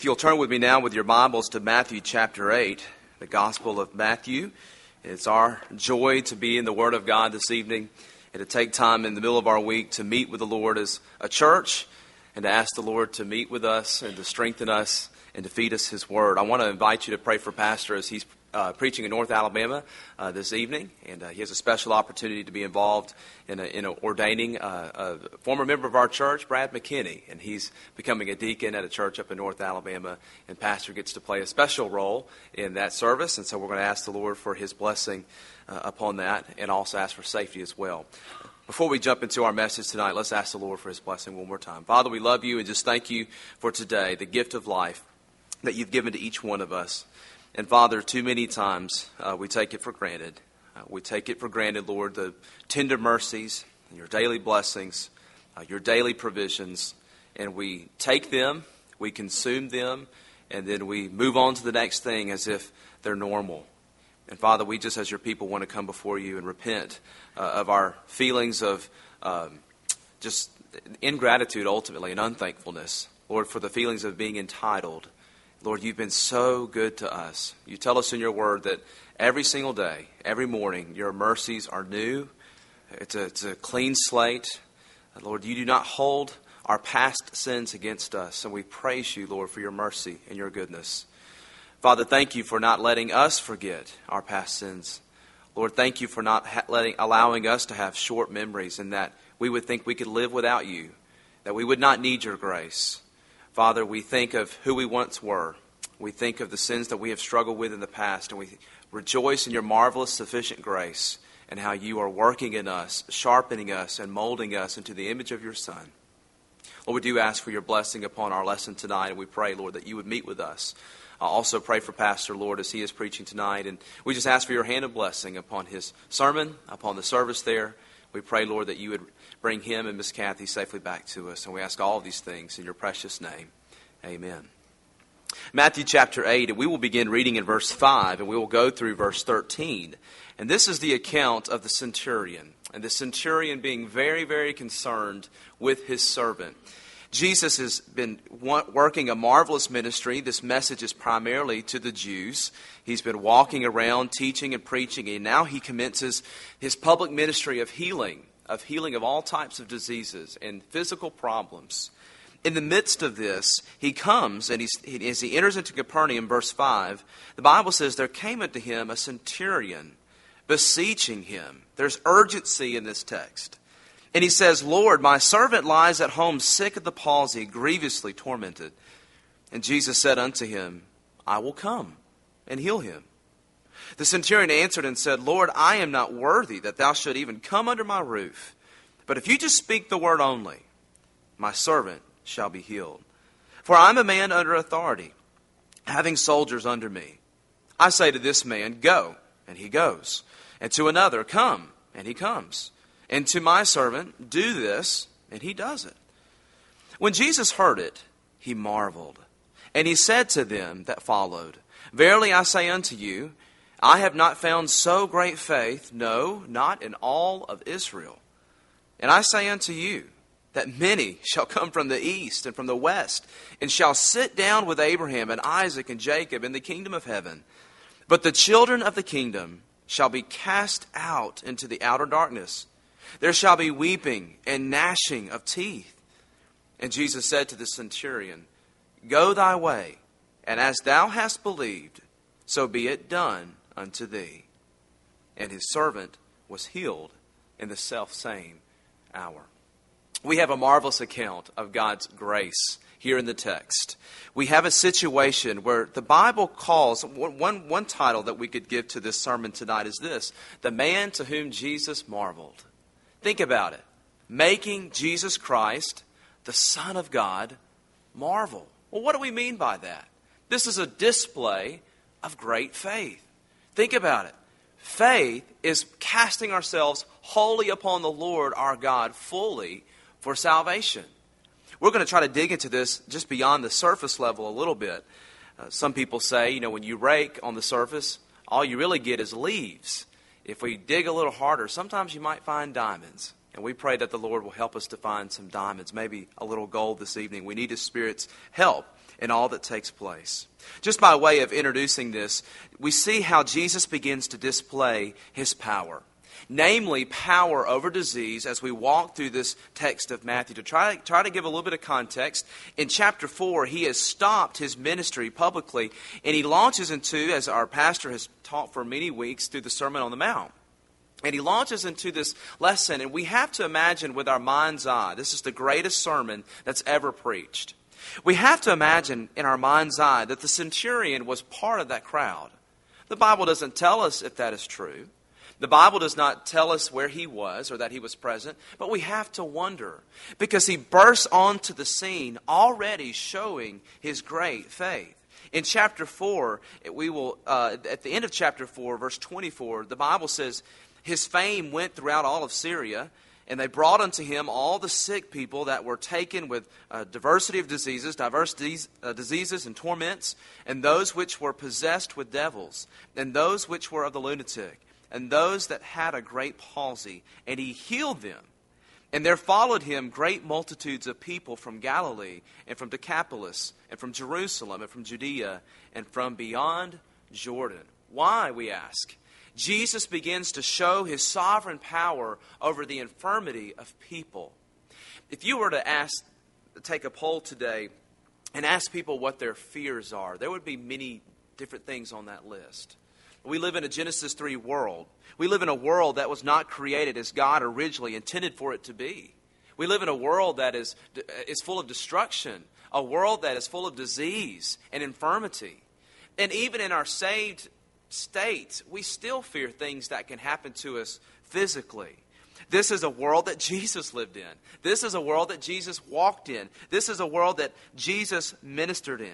If you'll turn with me now with your Bibles to Matthew chapter 8, the Gospel of Matthew. It's our joy to be in the Word of God this evening and to take time in the middle of our week to meet with the Lord as a church and to ask the Lord to meet with us and to strengthen us and to feed us His Word. I want to invite you to pray for Pastor as he's preaching in North Alabama this evening, and he has a special opportunity to be involved in ordaining a former member of our church, Brad McKinney, and he's becoming a deacon at a church up in North Alabama, and Pastor gets to play a special role in that service, and so we're going to ask the Lord for His blessing upon that, and also ask for safety as well. Before we jump into our message tonight, let's ask the Lord for His blessing one more time. Father, we love You and just thank You for today, the gift of life that You've given to each one of us. And Father, too many times we take it for granted. We take it for granted, Lord, the tender mercies, and Your daily blessings, Your daily provisions, and we take them, we consume them, and then we move on to the next thing as if they're normal. And Father, we just as Your people want to come before You and repent of our feelings of just ingratitude ultimately and unthankfulness, Lord, for the feelings of being entitled. Lord, You've been so good to us. You tell us in Your Word that every single day, every morning, Your mercies are new. It's a clean slate. Lord, You do not hold our past sins against us. And we praise You, Lord, for Your mercy and Your goodness. Father, thank You for not letting us forget our past sins. Lord, thank You for not allowing us to have short memories and that we would think we could live without You, that we would not need Your grace. Father, we think of who we once were. We think of the sins that we have struggled with in the past, and we rejoice in Your marvelous, sufficient grace and how You are working in us, sharpening us, and molding us into the image of Your Son. Lord, we do ask for Your blessing upon our lesson tonight, and we pray, Lord, that You would meet with us. I also pray for Pastor, Lord, as he is preaching tonight, and we just ask for Your hand of blessing upon his sermon, upon the service there. We pray, Lord, that You would bring him and Miss Kathy safely back to us. And we ask all of these things in Your precious name. Amen. Matthew chapter 8, and we will begin reading in verse 5, and we will go through verse 13. And this is the account of the centurion, and the centurion being very, very concerned with his servant. Jesus has been working a marvelous ministry. This message is primarily to the Jews. He's been walking around, teaching and preaching, and now he commences his public ministry of healing of all types of diseases and physical problems. In the midst of this, he comes, and as he enters into Capernaum, verse 5, the Bible says, there came unto him a centurion, beseeching him. There's urgency in this text. And he says, Lord, my servant lies at home sick of the palsy, grievously tormented. And Jesus said unto him, I will come and heal him. The centurion answered and said, Lord, I am not worthy that thou should even come under my roof. But if you just speak the word only, my servant shall be healed. For I am a man under authority, having soldiers under me. I say to this man, go, and he goes. And to another, come, and he comes. And to my servant, do this, and he does it. When Jesus heard it, he marveled. And he said to them that followed, verily I say unto you, I have not found so great faith, no, not in all of Israel. And I say unto you, that many shall come from the east and from the west, and shall sit down with Abraham and Isaac and Jacob in the kingdom of heaven. But the children of the kingdom shall be cast out into the outer darkness. There shall be weeping and gnashing of teeth. And Jesus said to the centurion, go thy way, and as thou hast believed, so be it done unto thee. And his servant was healed in the selfsame hour. We have a marvelous account of God's grace here in the text. We have a situation where the Bible calls, one title that we could give to this sermon tonight is this, the man to whom Jesus marveled. Think about it. Making Jesus Christ, the Son of God, marvel. Well, what do we mean by that? This is a display of great faith. Think about it. Faith is casting ourselves wholly upon the Lord our God fully for salvation. We're going to try to dig into this just beyond the surface level a little bit. Some people say, when you rake on the surface, all you really get is leaves. If we dig a little harder, sometimes you might find diamonds. And we pray that the Lord will help us to find some diamonds, maybe a little gold this evening. We need His Spirit's help and all that takes place. Just by way of introducing this, we see how Jesus begins to display his power. Namely, power over disease as we walk through this text of Matthew. To try to give a little bit of context, in chapter 4, he has stopped his ministry publicly, and he launches into, as our pastor has taught for many weeks, through the Sermon on the Mount. And he launches into this lesson, and we have to imagine with our mind's eye, this is the greatest sermon that's ever preached. We have to imagine in our mind's eye that the centurion was part of that crowd. The Bible doesn't tell us if that is true. The Bible does not tell us where he was or that he was present, but we have to wonder because he bursts onto the scene already showing his great faith. In chapter 4, we will at the end of chapter 4, verse 24, the Bible says, his fame went throughout all of Syria, and they brought unto him all the sick people that were taken with diversity of diseases, diverse diseases and torments, and those which were possessed with devils, and those which were of the lunatic, and those that had a great palsy, and he healed them. And there followed him great multitudes of people from Galilee, and from Decapolis, and from Jerusalem, and from Judea, and from beyond Jordan. Why, we ask? Jesus begins to show his sovereign power over the infirmity of people. If you were to take a poll today and ask people what their fears are, there would be many different things on that list. We live in a Genesis 3 world. We live in a world that was not created as God originally intended for it to be. We live in a world that is full of destruction, a world that is full of disease and infirmity. And even in our saved state, we still fear things that can happen to us physically. This is a world that Jesus lived in. This is a world that Jesus walked in. This is a world that Jesus ministered in.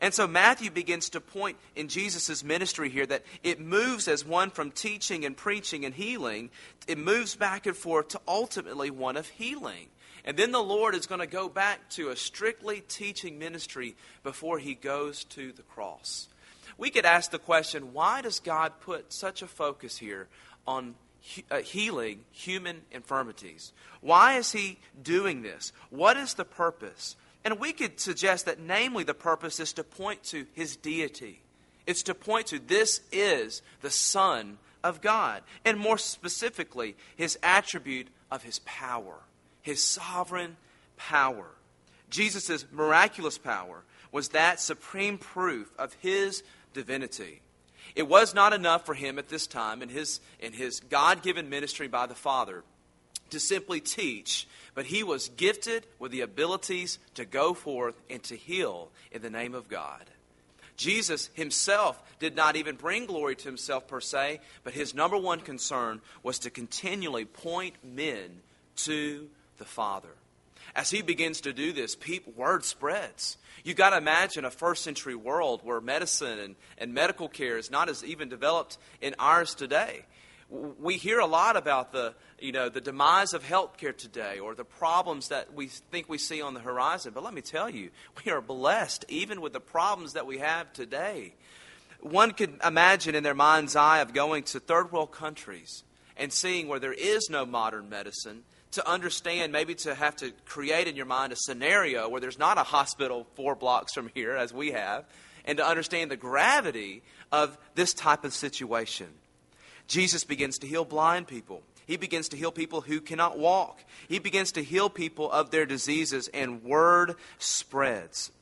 And so Matthew begins to point in Jesus' ministry here that it moves as one from teaching and preaching and healing. It moves back and forth to ultimately one of healing. And then the Lord is going to go back to a strictly teaching ministry before he goes to the cross. We could ask the question, why does God put such a focus here on healing human infirmities? Why is he doing this? What is the purpose? And we could suggest that, namely, the purpose is to point to his deity. It's to point to this is the Son of God. And more specifically, his attribute of his power, his sovereign power. Jesus' miraculous power was that supreme proof of his divinity. It was not enough for him at this time in his God-given ministry by the Father to simply teach, but he was gifted with the abilities to go forth and to heal in the name of God. Jesus himself did not even bring glory to himself per se, but his number one concern was to continually point men to the Father. As he begins to do this, word spreads. You've got to imagine a first century world where medicine and medical care is not as even developed in ours today. We hear a lot about the demise of healthcare today or the problems that we think we see on the horizon. But let me tell you, we are blessed even with the problems that we have today. One could imagine in their mind's eye of going to third world countries and seeing where there is no modern medicine, to understand, maybe to have to create in your mind a scenario where there's not a hospital 4 blocks from here as we have, and to understand the gravity of this type of situation. Jesus begins to heal blind people. He begins to heal people who cannot walk. He begins to heal people of their diseases, and word spreads.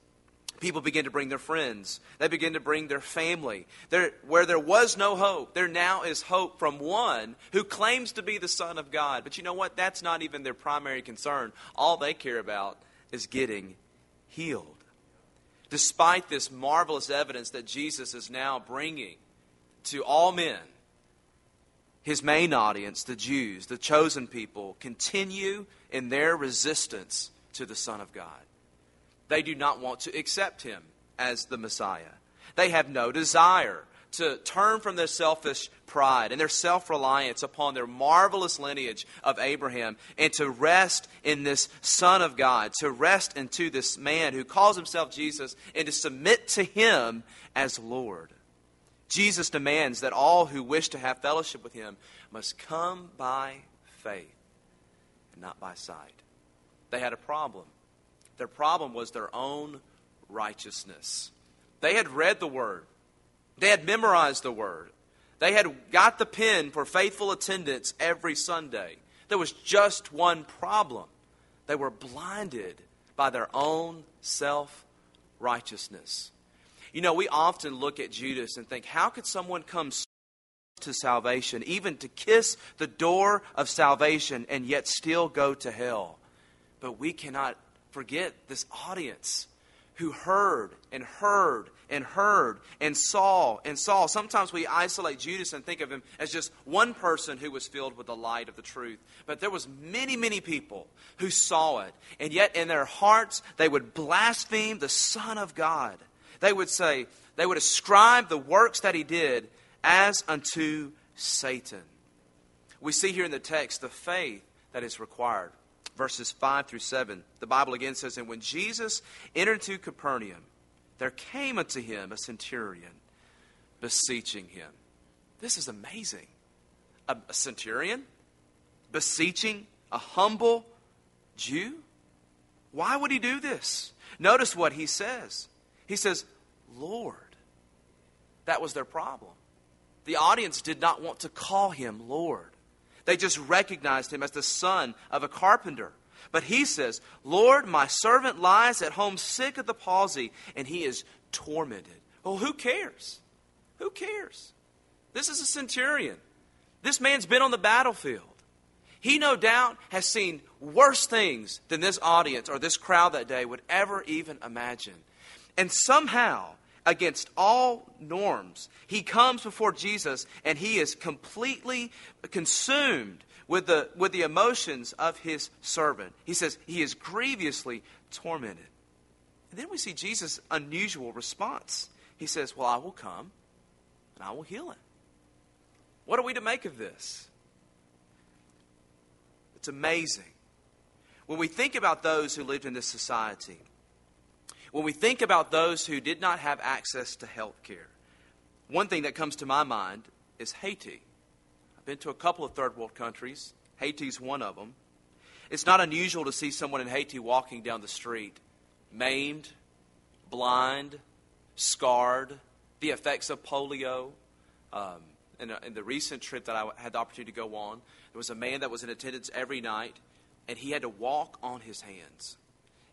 People begin to bring their friends. They begin to bring their family. Where there was no hope, there now is hope from one who claims to be the Son of God. But you know what? That's not even their primary concern. All they care about is getting healed. Despite this marvelous evidence that Jesus is now bringing to all men, his main audience, the Jews, the chosen people, continue in their resistance to the Son of God. They do not want to accept him as the Messiah. They have no desire to turn from their selfish pride and their self-reliance upon their marvelous lineage of Abraham and to rest in this Son of God, to rest into this man who calls himself Jesus and to submit to him as Lord. Jesus demands that all who wish to have fellowship with him must come by faith and not by sight. They had a problem. Their problem was their own righteousness. They had read the word. They had memorized the word. They had got the pen for faithful attendance every Sunday. There was just one problem. They were blinded by their own self-righteousness. You know, we often look at Judas and think, how could someone come so close to salvation, even to kiss the door of salvation, and yet still go to hell? But we cannot forget this audience who heard and heard and heard and saw and saw. Sometimes we isolate Judas and think of him as just one person who was filled with the light of the truth. But there was many, many people who saw it. And yet in their hearts, they would blaspheme the Son of God. They would say, they would ascribe the works that he did as unto Satan. We see here in the text the faith that is required. Verses 5 through 7, the Bible again says, "And when Jesus entered into Capernaum, there came unto him a centurion, beseeching him." This is amazing. A centurion beseeching a humble Jew? Why would he do this? Notice what he says. He says, "Lord." That was their problem. The audience did not want to call him Lord. They just recognized him as the son of a carpenter. But he says, "Lord, my servant lies at home sick of the palsy, and he is tormented." Well, who cares? Who cares? This is a centurion. This man's been on the battlefield. He no doubt has seen worse things than this audience or this crowd that day would ever even imagine. And somehow, against all norms, he comes before Jesus and he is completely consumed with the emotions of his servant. He says he is grievously tormented. And then we see Jesus' unusual response. He says, "Well, I will come and I will heal him." What are we to make of this? It's amazing. When we think about those who lived in this society, when we think about those who did not have access to health care, one thing that comes to my mind is Haiti. I've been to a couple of third world countries. Haiti's one of them. It's not unusual to see someone in Haiti walking down the street, maimed, blind, scarred, the effects of polio. In the recent trip that I had the opportunity to go on, there was a man that was in attendance every night, and he had to walk on his hands.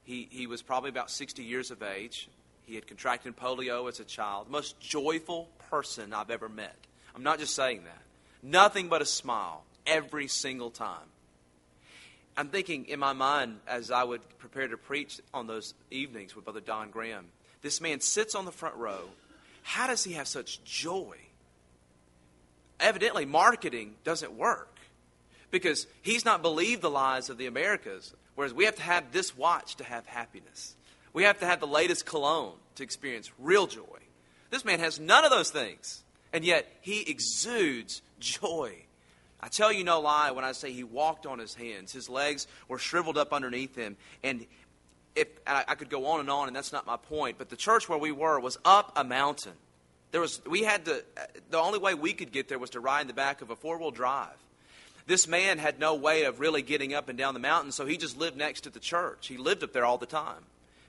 He was probably about 60 years of age. He had contracted polio as a child. The most joyful person I've ever met. I'm not just saying that. Nothing but a smile every single time. I'm thinking in my mind as I would prepare to preach on those evenings with Brother Don Graham, this man sits on the front row. How does he have such joy? Evidently, marketing doesn't work because he's not believed the lies of the Americas. Whereas we have to have this watch to have happiness. We have to have the latest cologne to experience real joy. This man has none of those things. And yet he exudes joy. I tell you no lie when I say he walked on his hands. His legs were shriveled up underneath him. And I could go on, and that's not my point. But the church where we were was up a mountain. The only way we could get there was to ride in the back of a four-wheel drive. This man had no way of really getting up and down the mountain, so he just lived next to the church. He lived up there all the time.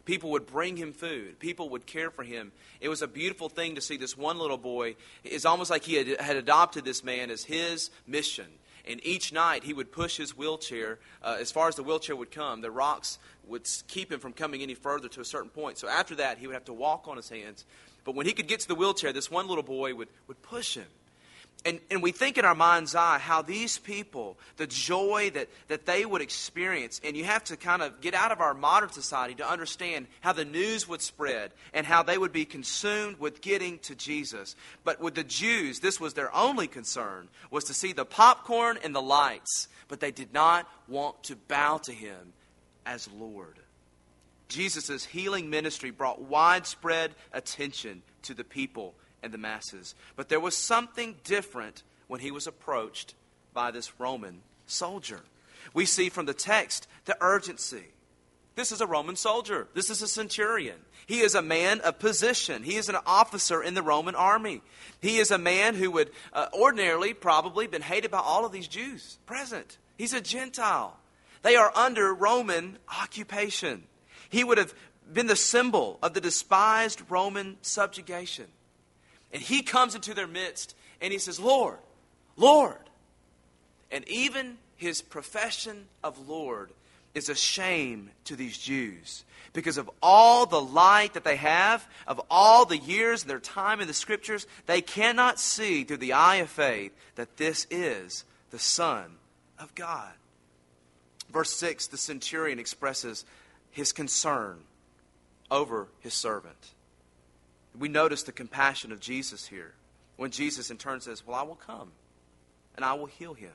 People would bring him food. People would care for him. It was a beautiful thing to see this one little boy. It's almost like he had adopted this man as his mission. And each night he would push his wheelchair as far as the wheelchair would come. The rocks would keep him from coming any further to a certain point. So after that, he would have to walk on his hands. But when he could get to the wheelchair, this one little boy would push him. And we think in our mind's eye how these people, the joy that they would experience. And you have to kind of get out of our modern society to understand how the news would spread and how they would be consumed with getting to Jesus. But with the Jews, this was their only concern, was to see the popcorn and the lights. But they did not want to bow to him as Lord. Jesus' healing ministry brought widespread attention to the people and the masses. But there was something different when he was approached by this Roman soldier. We see from the text the urgency. This is a Roman soldier. This is a centurion. He is a man of position. He is an officer in the Roman army. He is a man who would ordinarily probably been hated by all of these Jews present. He's a Gentile. They are under Roman occupation. He would have been the symbol of the despised Roman subjugation. And he comes into their midst and he says, Lord, Lord. And even his profession of Lord is a shame to these Jews because of all the light that they have, of all the years and their time in the Scriptures, they cannot see through the eye of faith that this is the Son of God. Verse 6, the centurion expresses his concern over his servant. We notice the compassion of Jesus here when Jesus in turn says, well, I will come and I will heal him.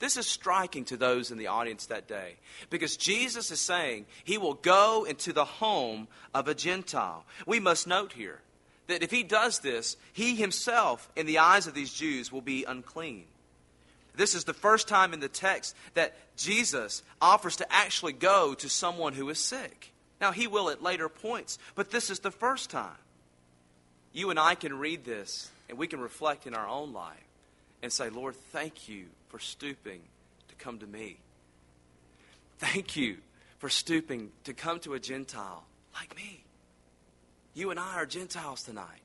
This is striking to those in the audience that day because Jesus is saying he will go into the home of a Gentile. We must note here that if he does this, he himself, in the eyes of these Jews, will be unclean. This is the first time in the text that Jesus offers to actually go to someone who is sick. Now, he will at later points, but this is the first time. You and I can read this, and we can reflect in our own life and say, Lord, thank you for stooping to come to me. Thank you for stooping to come to a Gentile like me. You and I are Gentiles tonight.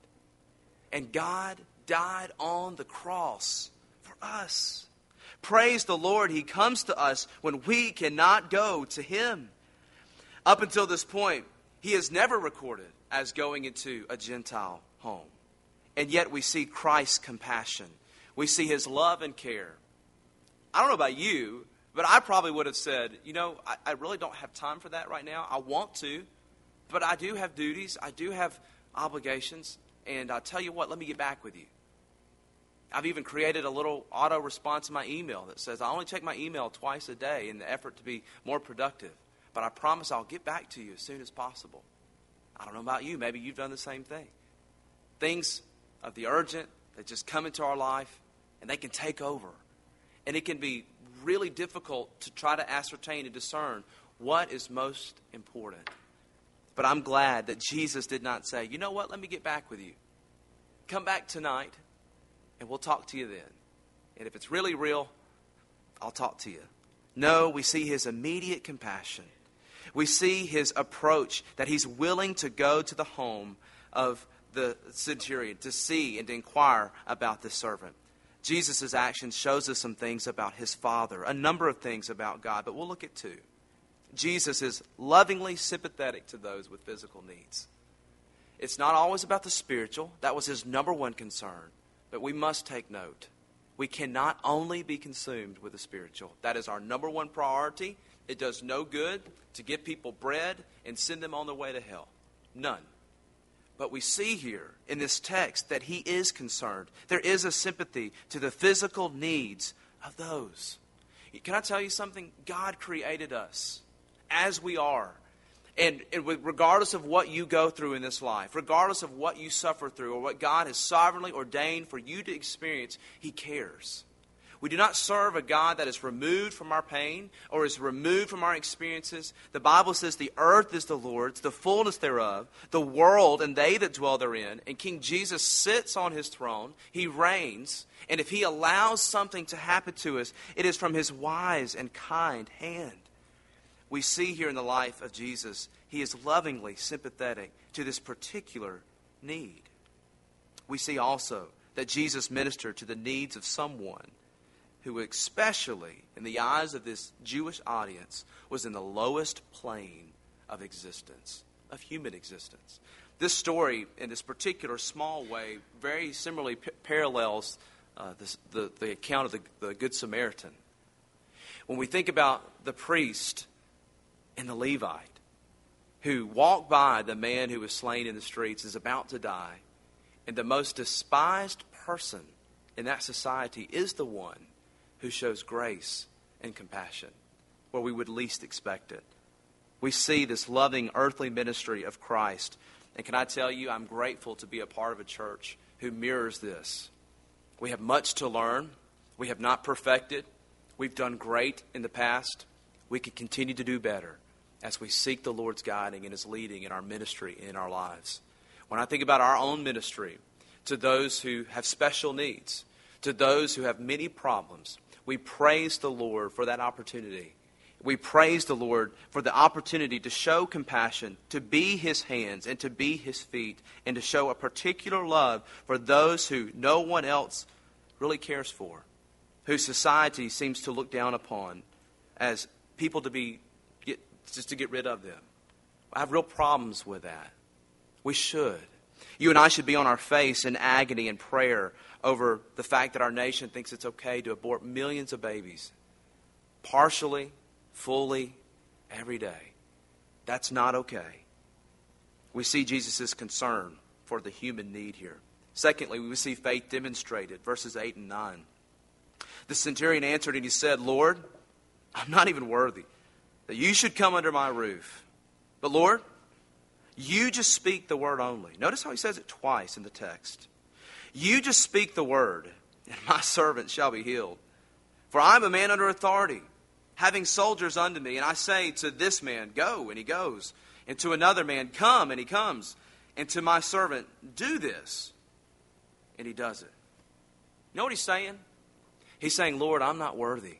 And God died on the cross for us. Praise the Lord, he comes to us when we cannot go to him. Up until this point, he is never recorded as going into a Gentile home. And yet we see Christ's compassion. We see his love and care. I don't know about you, but I probably would have said, I really don't have time for that right now. I want to, but I do have duties. I do have obligations. And I'll tell you what, let me get back with you. I've even created a little auto response in my email that says, I only check my email twice a day in the effort to be more productive. But I promise I'll get back to you as soon as possible. I don't know about you. Maybe you've done the same thing. Things of the urgent that just come into our life, and they can take over. And it can be really difficult to try to ascertain and discern what is most important. But I'm glad that Jesus did not say, you know what, let me get back with you. Come back tonight, and we'll talk to you then. And if it's really real, I'll talk to you. No, we see his immediate compassion. We see his approach that he's willing to go to the home of the centurion to see and to inquire about this servant. Jesus' action shows us some things about his Father, a number of things about God, but we'll look at two. Jesus is lovingly sympathetic to those with physical needs. It's not always about the spiritual. That was his number one concern. But we must take note. We cannot only be consumed with the spiritual. That is our number one priority. It does no good to give people bread and send them on their way to hell. None. But we see here in this text that he is concerned. There is a sympathy to the physical needs of those. Can I tell you something? God created us as we are. And regardless of what you go through in this life, regardless of what you suffer through or what God has sovereignly ordained for you to experience, he cares. We do not serve a God that is removed from our pain or is removed from our experiences. The Bible says the earth is the Lord's, the fullness thereof, the world and they that dwell therein. And King Jesus sits on his throne. He reigns. And if he allows something to happen to us, it is from his wise and kind hand. We see here in the life of Jesus, he is lovingly sympathetic to this particular need. We see also that Jesus ministered to the needs of someone who especially, in the eyes of this Jewish audience, was in the lowest plane of existence, of human existence. This story, in this particular small way, very similarly parallels the account of the Good Samaritan. When we think about the priest and the Levite, who walked by the man who was slain in the streets, is about to die, and the most despised person in that society is the one who shows grace and compassion where we would least expect it. We see this loving earthly ministry of Christ. And can I tell you, I'm grateful to be a part of a church who mirrors this. We have much to learn. We have not perfected. We've done great in the past. We can continue to do better as we seek the Lord's guiding and his leading in our ministry and in our lives. When I think about our own ministry to those who have special needs, to those who have many problems, we praise the Lord for that opportunity. we praise the Lord for the opportunity to show compassion, to be His hands and to be His feet, and to show a particular love for those who no one else really cares for, whose society seems to look down upon as people to be just to get rid of them. I have real problems with that. We should. You and I should be on our face in agony and prayer over the fact that our nation thinks it's okay to abort millions of babies, partially, fully, every day. That's not okay. We see Jesus' concern for the human need here. Secondly, we see faith demonstrated, verses 8 and 9. The centurion answered and he said, "Lord, I'm not even worthy that you should come under my roof. But Lord, you just speak the word only." Notice how he says it twice in the text. "You just speak the word, and my servant shall be healed. For I am a man under authority, having soldiers under me. And I say to this man, 'Go,' and he goes. And to another man, 'Come,' and he comes. And to my servant, 'Do this,' and he does it." You know what he's saying? He's saying, "Lord, I'm not worthy."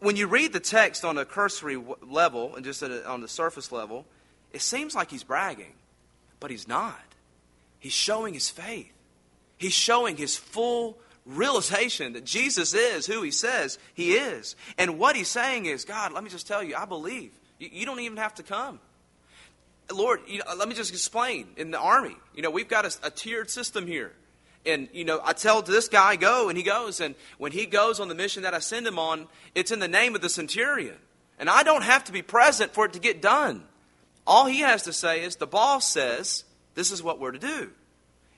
When you read the text on a cursory level, and just on the surface level, it seems like he's bragging, but he's not. He's showing his faith. He's showing his full realization that Jesus is who he says he is. And what he's saying is, "God, let me just tell you, I believe. You don't even have to come. Lord, let me just explain. In the army, we've got a tiered system here. And, I tell this guy, 'Go,' and he goes. And when he goes on the mission that I send him on, it's in the name of the centurion. And I don't have to be present for it to get done. All he has to say is, the boss says, this is what we're to do.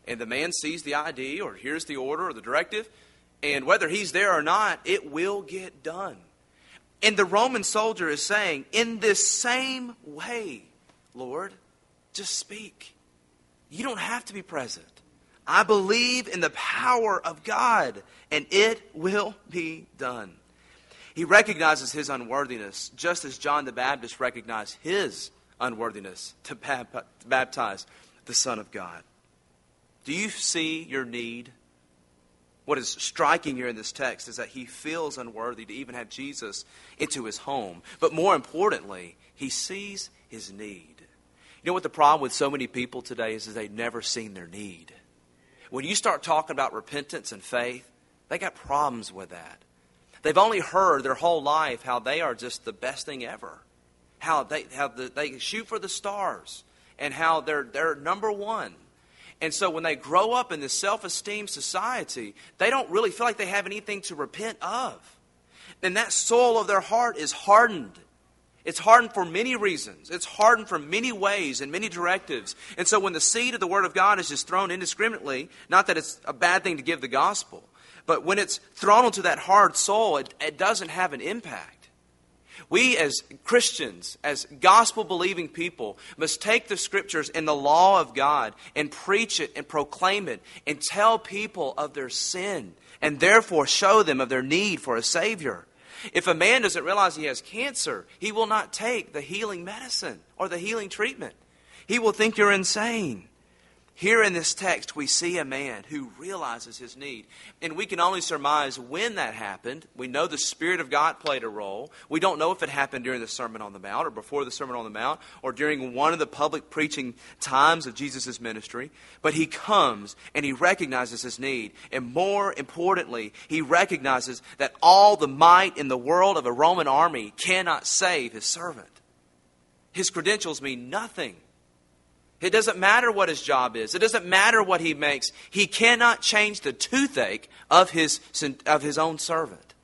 And the man sees the ID or hears the order or the directive. And whether he's there or not, it will get done." And the Roman soldier is saying, "In this same way, Lord, just speak. You don't have to be present. I believe in the power of God, and it will be done." He recognizes his unworthiness, just as John the Baptist recognized his unworthiness to baptize the Son of God. Do you see your need? What is striking here in this text is that he feels unworthy to even have Jesus into his home. But more importantly, he sees his need. You know what the problem with so many people today is they've never seen their need. When you start talking about repentance and faith, they got problems with that. They've only heard their whole life how they are just the best thing ever. How they shoot for the stars, and how they're number one. And so when they grow up in this self-esteem society, they don't really feel like they have anything to repent of. And that soul of their heart is hardened. It's hardened for many reasons. It's hardened from many ways and many directives. And so when the seed of the Word of God is just thrown indiscriminately, not that it's a bad thing to give the gospel, but when it's thrown into that hard soul, it doesn't have an impact. We as Christians, as gospel-believing people, must take the Scriptures and the law of God and preach it and proclaim it and tell people of their sin and therefore show them of their need for a Savior. If a man doesn't realize he has cancer, he will not take the healing medicine or the healing treatment. He will think you're insane. Here in this text, we see a man who realizes his need. And we can only surmise when that happened. We know the Spirit of God played a role. We don't know if it happened during the Sermon on the Mount or before the Sermon on the Mount or during one of the public preaching times of Jesus' ministry. But he comes and he recognizes his need. And more importantly, he recognizes that all the might in the world of a Roman army cannot save his servant. His credentials mean nothing. It doesn't matter what his job is. It doesn't matter what he makes. He cannot change the toothache of his own servant.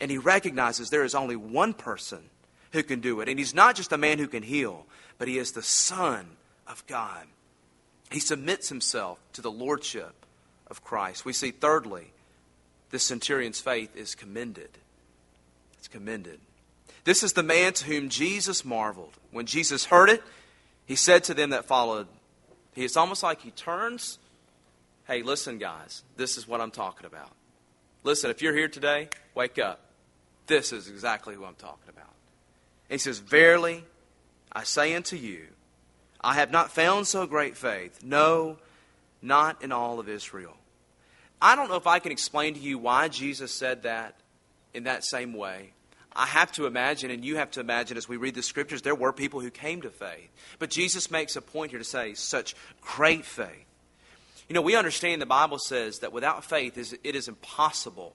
And he recognizes there is only one person who can do it. And he's not just a man who can heal, but he is the Son of God. He submits himself to the lordship of Christ. We see, thirdly, this centurion's faith is commended. It's commended. This is the man to whom Jesus marveled. When Jesus heard it, he said to them that followed, it's almost like he turns, "Hey, listen, guys, this is what I'm talking about. Listen, if you're here today, wake up. This is exactly who I'm talking about." And he says, "Verily, I say unto you, I have not found so great faith. No, not in all of Israel." I don't know if I can explain to you why Jesus said that in that same way. I have to imagine, and you have to imagine as we read the scriptures, there were people who came to faith. But Jesus makes a point here to say, such great faith. You know, we understand the Bible says that without faith, it is impossible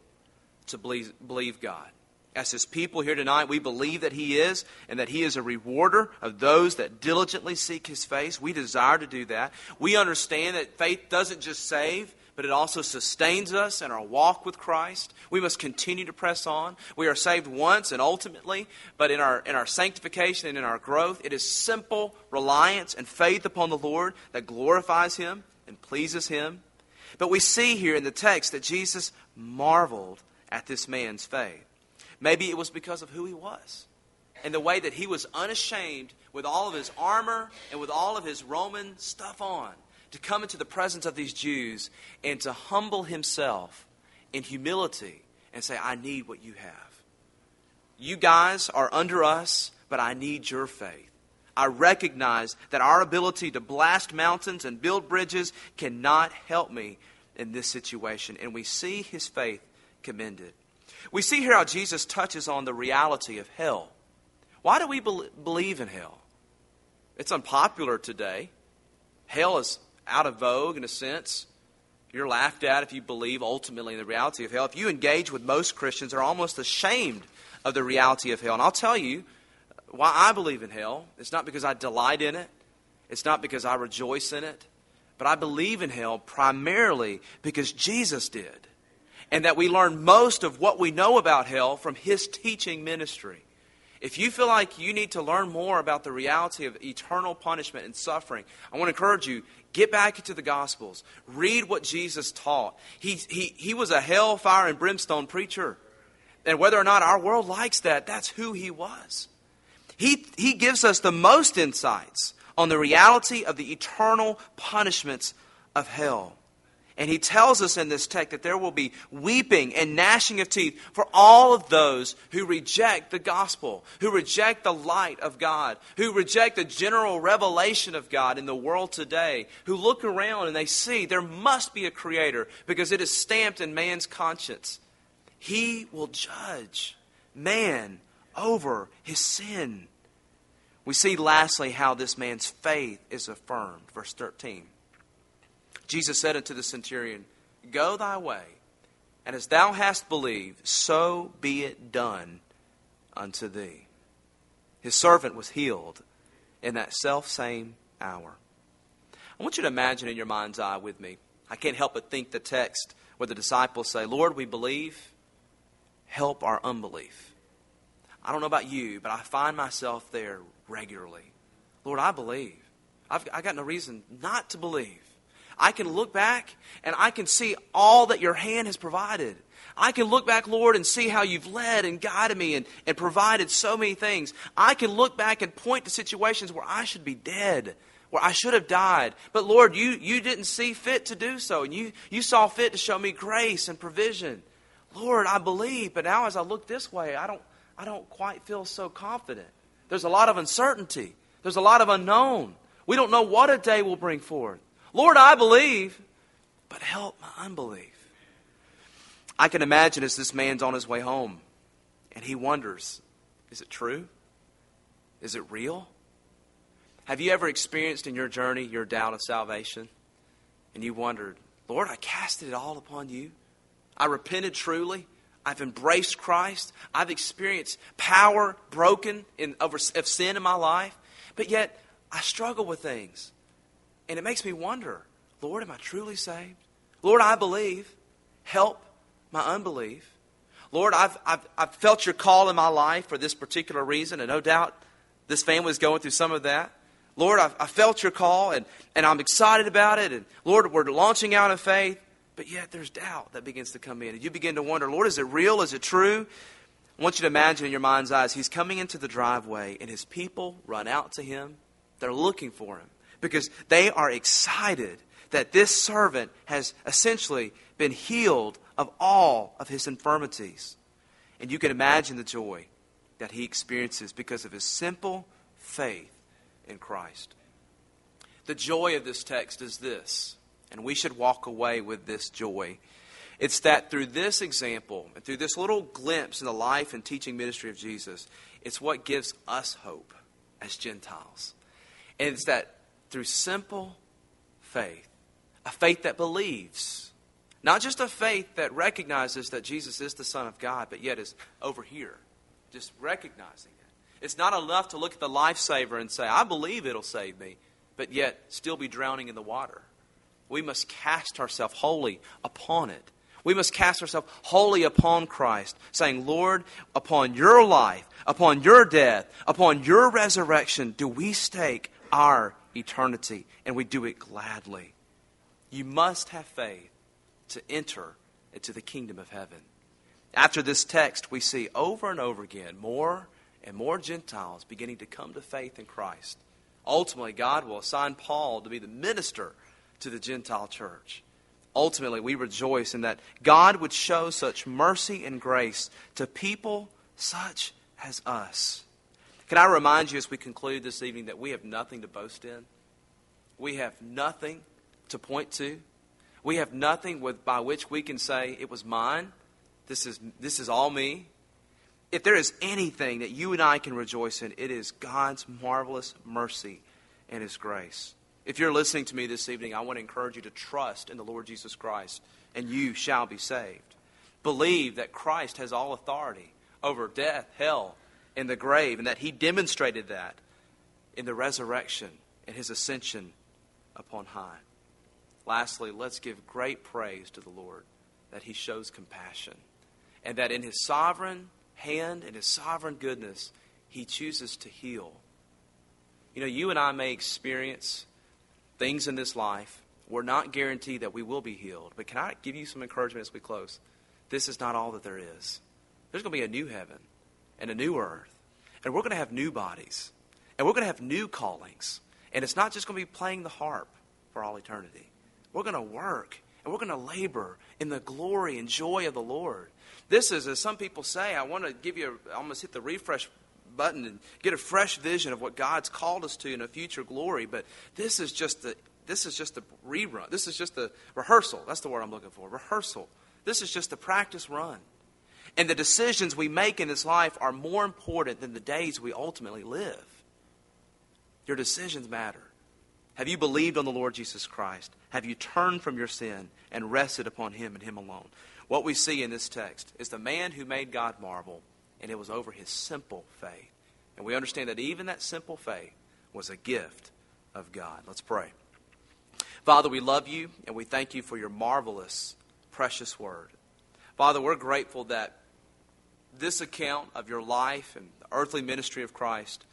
to believe God. As His people here tonight, we believe that He is, and that He is a rewarder of those that diligently seek His face. We desire to do that. We understand that faith doesn't just save, but it also sustains us in our walk with Christ. We must continue to press on. We are saved once and ultimately, but in our sanctification and in our growth, it is simple reliance and faith upon the Lord that glorifies Him and pleases Him. But we see here in the text that Jesus marveled at this man's faith. Maybe it was because of who he was and the way that he was unashamed with all of his armor and with all of his Roman stuff on, to come into the presence of these Jews and to humble himself in humility and say, I need what you have. You guys are under us, but I need your faith. I recognize that our ability to blast mountains and build bridges cannot help me in this situation. And we see his faith commended. We see here how Jesus touches on the reality of hell. Why do we believe in hell? It's unpopular today. Hell is out of vogue in a sense. You're laughed at if you believe ultimately in the reality of hell. If you engage with most Christians, they're almost ashamed of the reality of hell. And I'll tell you why I believe in hell. It's not because I delight in it. It's not because I rejoice in it. But I believe in hell primarily because Jesus did. And that we learn most of what we know about hell from his teaching ministry. If you feel like you need to learn more about the reality of eternal punishment and suffering, I want to encourage you, get back into the Gospels. Read what Jesus taught. He was a hellfire and brimstone preacher. And whether or not our world likes that, that's who he was. He gives us the most insights on the reality of the eternal punishments of hell. And he tells us in this text that there will be weeping and gnashing of teeth for all of those who reject the gospel, who reject the light of God, who reject the general revelation of God in the world today, who look around and they see there must be a creator because it is stamped in man's conscience. He will judge man over his sin. We see lastly how this man's faith is affirmed. Verse 13. Jesus said unto the centurion, Go thy way, and as thou hast believed, so be it done unto thee. His servant was healed in that selfsame hour. I want you to imagine in your mind's eye with me. I can't help but think the text where the disciples say, Lord, we believe, help our unbelief. I don't know about you, but I find myself there regularly. Lord, I believe. I got no reason not to believe. I can look back and I can see all that your hand has provided. I can look back, Lord, and see how you've led and guided me and provided so many things. I can look back and point to situations where I should be dead, where I should have died. But Lord, you didn't see fit to do so. And you saw fit to show me grace and provision. Lord, I believe, but now as I look this way, I don't quite feel so confident. There's a lot of uncertainty. There's a lot of unknown. We don't know what a day will bring forth. Lord, I believe, but help my unbelief. I can imagine as this man's on his way home and he wonders, is it true? Is it real? Have you ever experienced in your journey your doubt of salvation? And you wondered, Lord, I casted it all upon you. I repented truly. I've embraced Christ. I've experienced power broken of sin in my life. But yet I struggle with things. And it makes me wonder, Lord, am I truly saved? Lord, I believe. Help my unbelief. Lord, I've felt your call in my life for this particular reason, and no doubt this family is going through some of that. Lord, I felt your call, and I'm excited about it. And Lord, we're launching out in faith, but yet there's doubt that begins to come in. And you begin to wonder, Lord, is it real? Is it true? I want you to imagine in your mind's eyes, he's coming into the driveway, and his people run out to him. They're looking for him. Because they are excited that this servant has essentially been healed of all of his infirmities. And you can imagine the joy that he experiences because of his simple faith in Christ. The joy of this text is this, and we should walk away with this joy. It's that through this example, and through this little glimpse in the life and teaching ministry of Jesus, it's what gives us hope as Gentiles. And it's that through simple faith, a faith that believes, not just a faith that recognizes that Jesus is the Son of God, but yet is over here, just recognizing it. It's not enough to look at the lifesaver and say, I believe it'll save me, but yet still be drowning in the water. We must cast ourselves wholly upon it. We must cast ourselves wholly upon Christ, saying, Lord, upon your life, upon your death, upon your resurrection, do we stake our eternity, and we do it gladly. You must have faith to enter into the kingdom of heaven. After this text, we see over and over again more and more Gentiles beginning to come to faith in Christ. Ultimately, God will assign Paul to be the minister to the Gentile church. Ultimately, we rejoice in that God would show such mercy and grace to people such as us. Can I remind you as we conclude this evening that we have nothing to boast in? We have nothing to point to. We have nothing by which we can say, it was mine. This is all me. If there is anything that you and I can rejoice in, it is God's marvelous mercy and His grace. If you're listening to me this evening, I want to encourage you to trust in the Lord Jesus Christ, and you shall be saved. Believe that Christ has all authority over death, hell, and the grave, and that He demonstrated that in the resurrection and His ascension upon high. Lastly, let's give great praise to the Lord that He shows compassion, and that in His sovereign hand and His sovereign goodness, He chooses to heal. You know, you and I may experience things in this life. We're not guaranteed that we will be healed. But can I give you some encouragement as we close? This is not all that there is. There's going to be a new heaven and a new earth. And we're going to have new bodies. And we're going to have new callings. And it's not just going to be playing the harp for all eternity. We're going to work. And we're going to labor in the glory and joy of the Lord. This is, as some people say, I want to give you, almost hit the refresh button and get a fresh vision of what God's called us to in a future glory. But this is just the rerun. This is just the rehearsal. That's the word I'm looking for. Rehearsal. This is just the practice run. And the decisions we make in this life are more important than the days we ultimately live. Your decisions matter. Have you believed on the Lord Jesus Christ? Have you turned from your sin and rested upon Him and Him alone? What we see in this text is the man who made God marvel, and it was over his simple faith. And we understand that even that simple faith was a gift of God. Let's pray. Father, we love You, and we thank You for Your marvelous, precious word. Father, we're grateful that this account of Your life and the earthly ministry of Christ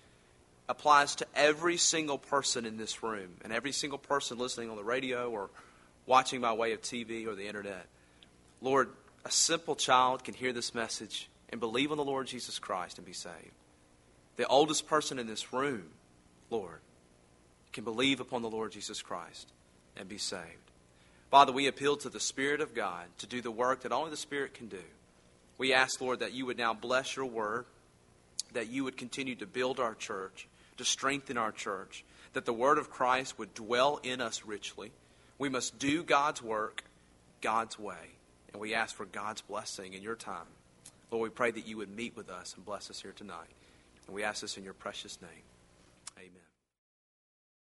applies to every single person in this room and every single person listening on the radio or watching by way of TV or the internet. Lord, a simple child can hear this message and believe on the Lord Jesus Christ and be saved. The oldest person in this room, Lord, can believe upon the Lord Jesus Christ and be saved. Father, we appeal to the Spirit of God to do the work that only the Spirit can do. We ask, Lord, that You would now bless Your word, that You would continue to build our church, to strengthen our church, that the word of Christ would dwell in us richly. We must do God's work God's way, and we ask for God's blessing in Your time. Lord, we pray that You would meet with us and bless us here tonight. And we ask this in Your precious name. Amen.